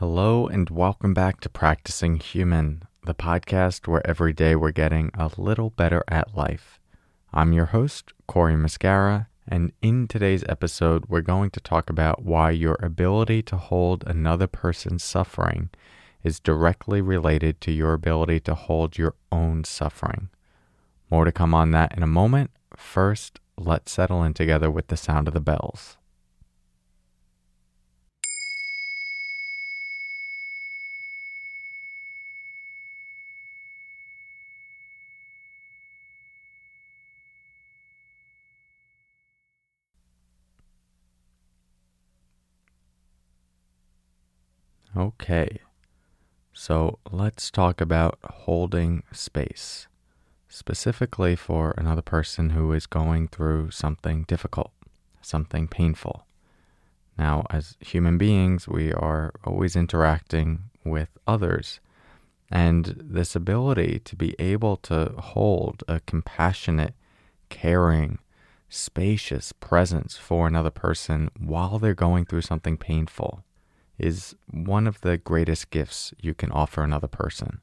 Hello and welcome back to Practicing Human, the podcast where every day we're getting a little better at life. I'm your host, Corey Muscara, and in today's episode, we're going to talk about why your ability to hold another person's suffering is directly related to your ability to hold your own suffering. More to come on that in a moment. First, let's settle in together with the sound of the bells. Okay, so let's talk about holding space, specifically for another person who is going through something difficult, something painful. Now, as human beings, we are always interacting with others, and this ability to be able to hold a compassionate, caring, spacious presence for another person while they're going through something painful is one of the greatest gifts you can offer another person.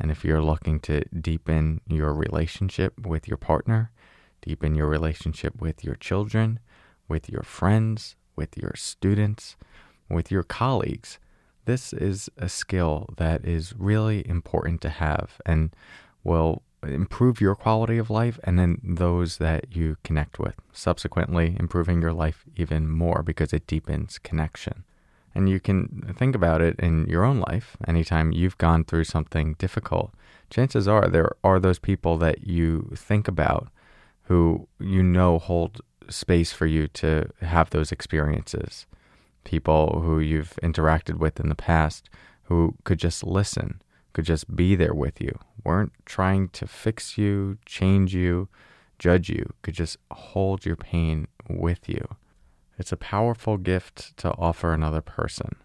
And if you're looking to deepen your relationship with your partner, deepen your relationship with your children, with your friends, with your students, with your colleagues, this is a skill that is really important to have and will improve your quality of life and then those that you connect with, subsequently improving your life even more because it deepens connection. And you can think about it in your own life. Anytime you've gone through something difficult, chances are there are those people that you think about who you know hold space for you to have those experiences. People who you've interacted with in the past who could just listen, could just be there with you, weren't trying to fix you, change you, judge you, could just hold your pain with you. It's a powerful gift to offer another person.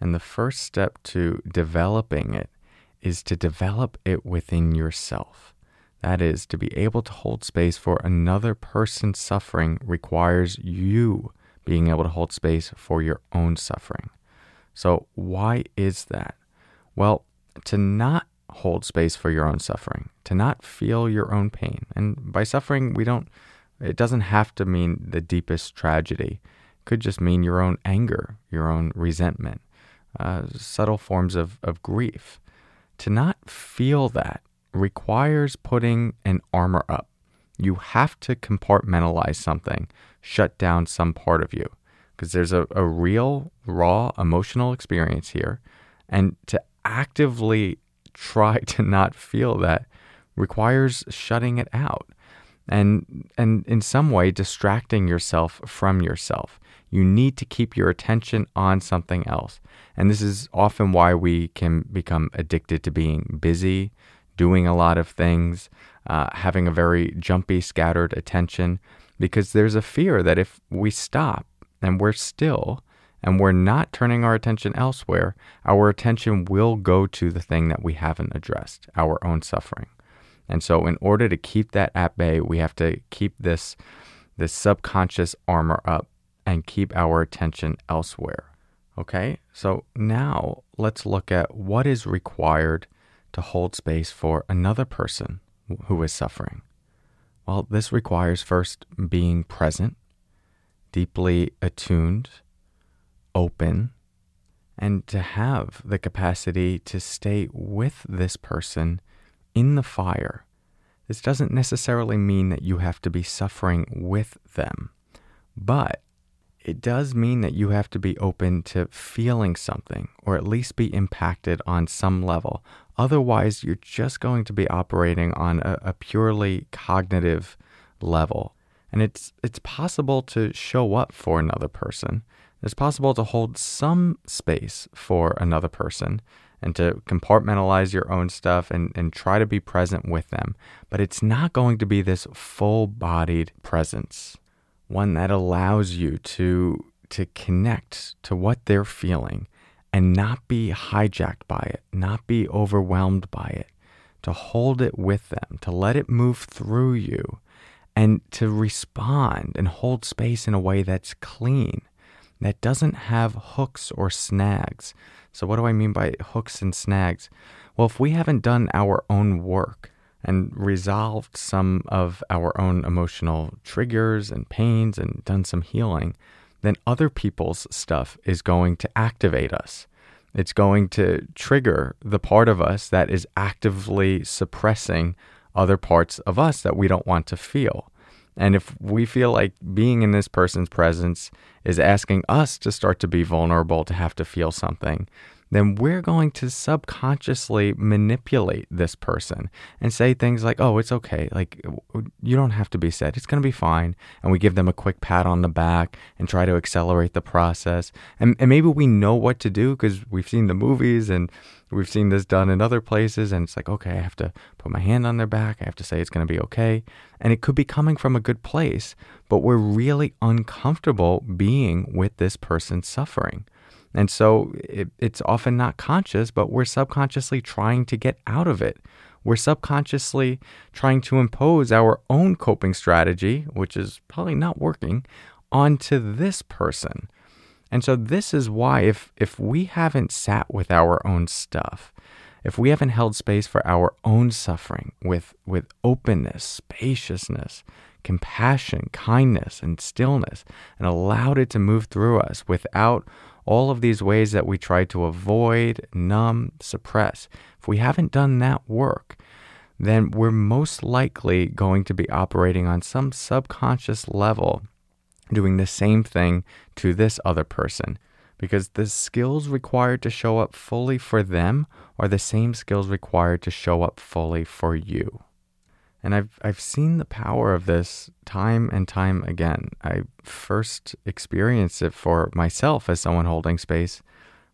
And the first step to developing it is to develop it within yourself. That is, to be able to hold space for another person's suffering requires you being able to hold space for your own suffering. So why is that? Well, to not hold space for your own suffering, to not feel your own pain. And by suffering, it doesn't have to mean the deepest tragedy. It could just mean your own anger, your own resentment, subtle forms of grief. To not feel that requires putting an armor up. You have to compartmentalize something, shut down some part of you, because there's a real, raw, emotional experience here. And to actively try to not feel that requires shutting it out. And in some way distracting yourself from yourself. You need to keep your attention on something else. And this is often why we can become addicted to being busy, doing a lot of things, having a very jumpy, scattered attention, because there's a fear that if we stop and we're still and we're not turning our attention elsewhere, our attention will go to the thing that we haven't addressed, our own suffering. And so in order to keep that at bay, we have to keep this subconscious armor up and keep our attention elsewhere. Okay, so now let's look at what is required to hold space for another person who is suffering. Well, this requires first being present, deeply attuned, open, and to have the capacity to stay with this person in the fire. This doesn't necessarily mean that you have to be suffering with them, but it does mean that you have to be open to feeling something or at least be impacted on some level. Otherwise, you're just going to be operating on a purely cognitive level. And it's possible to show up for another person. It's possible to hold some space for another person and to compartmentalize your own stuff and try to be present with them. But it's not going to be this full-bodied presence, one that allows you to connect to what they're feeling and not be hijacked by it, not be overwhelmed by it, to hold it with them, to let it move through you, and to respond and hold space in a way that's clean, that doesn't have hooks or snags. So what do I mean by hooks and snags? Well, if we haven't done our own work and resolved some of our own emotional triggers and pains and done some healing, then other people's stuff is going to activate us. It's going to trigger the part of us that is actively suppressing other parts of us that we don't want to feel. And if we feel like being in this person's presence is asking us to start to be vulnerable, to have to feel something, then we're going to subconsciously manipulate this person and say things like, oh, it's okay. Like, you don't have to be sad. It's going to be fine. And we give them a quick pat on the back and try to accelerate the process. And maybe we know what to do because we've seen the movies and we've seen this done in other places. And it's like, okay, I have to put my hand on their back. I have to say it's going to be okay. And it could be coming from a good place, but we're really uncomfortable being with this person's suffering. And so it's often not conscious, but we're subconsciously trying to get out of it. We're subconsciously trying to impose our own coping strategy, which is probably not working, onto this person. And so this is why if we haven't sat with our own stuff, if we haven't held space for our own suffering with openness, spaciousness, compassion, kindness, and stillness, and allowed it to move through us without all of these ways that we try to avoid, numb, suppress, if we haven't done that work, then we're most likely going to be operating on some subconscious level, doing the same thing to this other person, because the skills required to show up fully for them are the same skills required to show up fully for you. And I've seen the power of this time and time again. I first experienced it for myself as someone holding space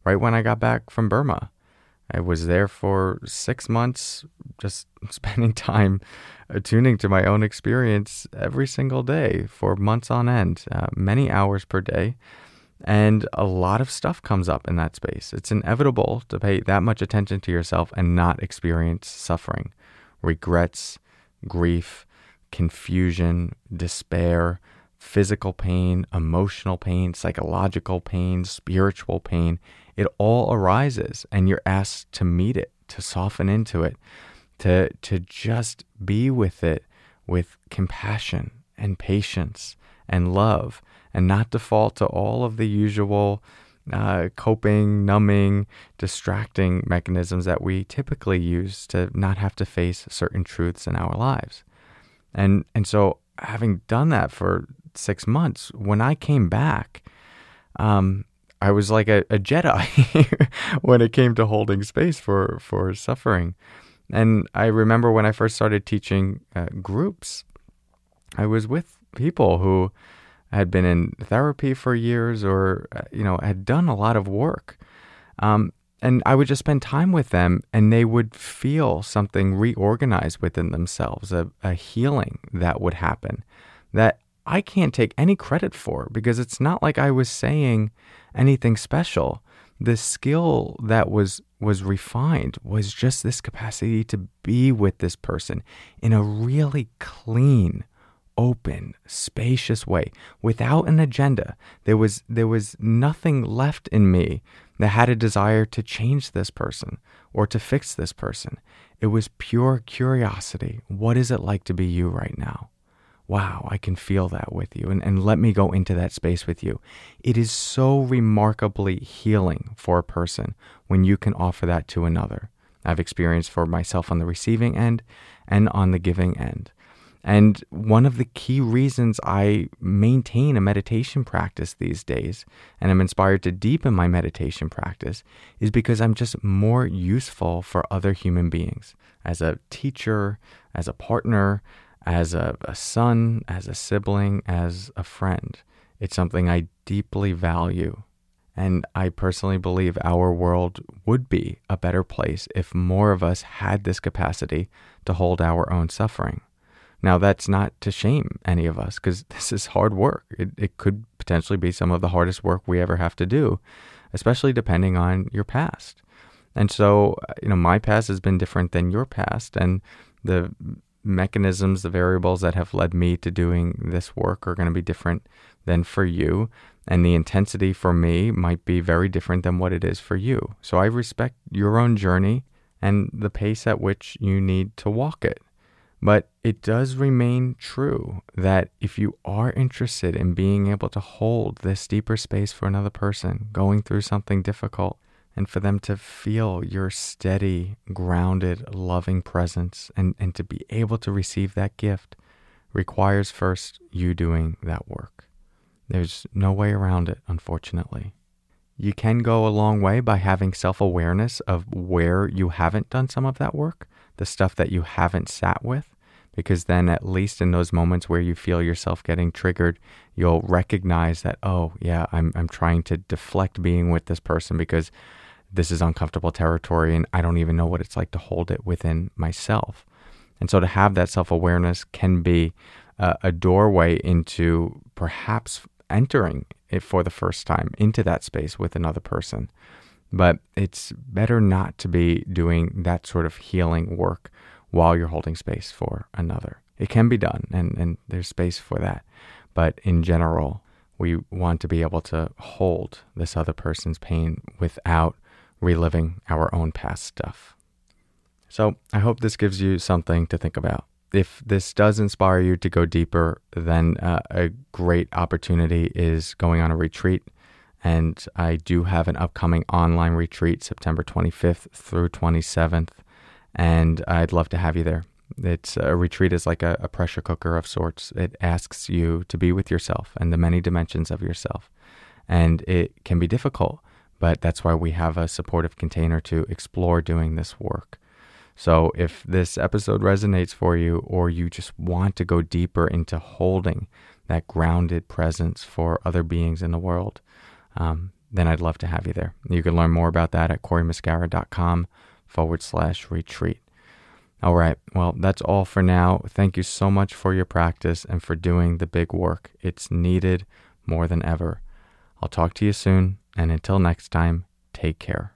right when I got back from Burma. I was there for 6 months, just spending time attuning to my own experience every single day for months on end, many hours per day. And a lot of stuff comes up in that space. It's inevitable to pay that much attention to yourself and not experience suffering, regrets, grief, confusion, despair, physical pain, emotional pain, psychological pain, spiritual pain. It all arises and you're asked to meet it, to soften into it, to just be with it with compassion and patience and love and not default to all of the usual coping, numbing, distracting mechanisms that we typically use to not have to face certain truths in our lives. And so having done that for 6 months, when I came back, I was like a Jedi when it came to holding space for suffering. And I remember when I first started teaching groups, I was with people who had been in therapy for years or, had done a lot of work. And I would just spend time with them and they would feel something reorganized within themselves, a healing that would happen that I can't take any credit for because it's not like I was saying anything special. The skill that was refined was just this capacity to be with this person in a really clean, open, spacious way without an agenda. There was nothing left in me that had a desire to change this person or to fix this person. It was pure curiosity. What is it like to be you right now? Wow, I can feel that with you. And let me go into that space with you. It is so remarkably healing for a person when you can offer that to another. I've experienced for myself on the receiving end and on the giving end. And one of the key reasons I maintain a meditation practice these days, and I'm inspired to deepen my meditation practice, is because I'm just more useful for other human beings. As a teacher, as a partner, as a son, as a sibling, as a friend. It's something I deeply value. And I personally believe our world would be a better place if more of us had this capacity to hold our own suffering. Now, that's not to shame any of us because this is hard work. It could potentially be some of the hardest work we ever have to do, especially depending on your past. And so, my past has been different than your past. And the mechanisms, the variables that have led me to doing this work are going to be different than for you. And the intensity for me might be very different than what it is for you. So I respect your own journey and the pace at which you need to walk it. But it does remain true that if you are interested in being able to hold this deeper space for another person going through something difficult, and for them to feel your steady, grounded, loving presence, and to be able to receive that gift, requires first you doing that work. There's no way around it, unfortunately. You can go a long way by having self-awareness of where you haven't done some of that work, the stuff that you haven't sat with, because then at least in those moments where you feel yourself getting triggered, you'll recognize that, oh yeah, I'm trying to deflect being with this person because this is uncomfortable territory and I don't even know what it's like to hold it within myself. And so to have that self-awareness can be a doorway into perhaps entering it for the first time into that space with another person. But it's better not to be doing that sort of healing work while you're holding space for another. It can be done, and there's space for that. But in general, we want to be able to hold this other person's pain without reliving our own past stuff. So I hope this gives you something to think about. If this does inspire you to go deeper, then a great opportunity is going on a retreat. And I do have an upcoming online retreat, September 25th through 27th. And I'd love to have you there. It's a retreat is like a pressure cooker of sorts. It asks you to be with yourself and the many dimensions of yourself. And it can be difficult, but that's why we have a supportive container to explore doing this work. So if this episode resonates for you, or you just want to go deeper into holding that grounded presence for other beings in the world, then I'd love to have you there. You can learn more about that at CoreyMuscara.com/retreat. All right. Well, that's all for now. Thank you so much for your practice and for doing the big work. It's needed more than ever. I'll talk to you soon. And until next time, take care.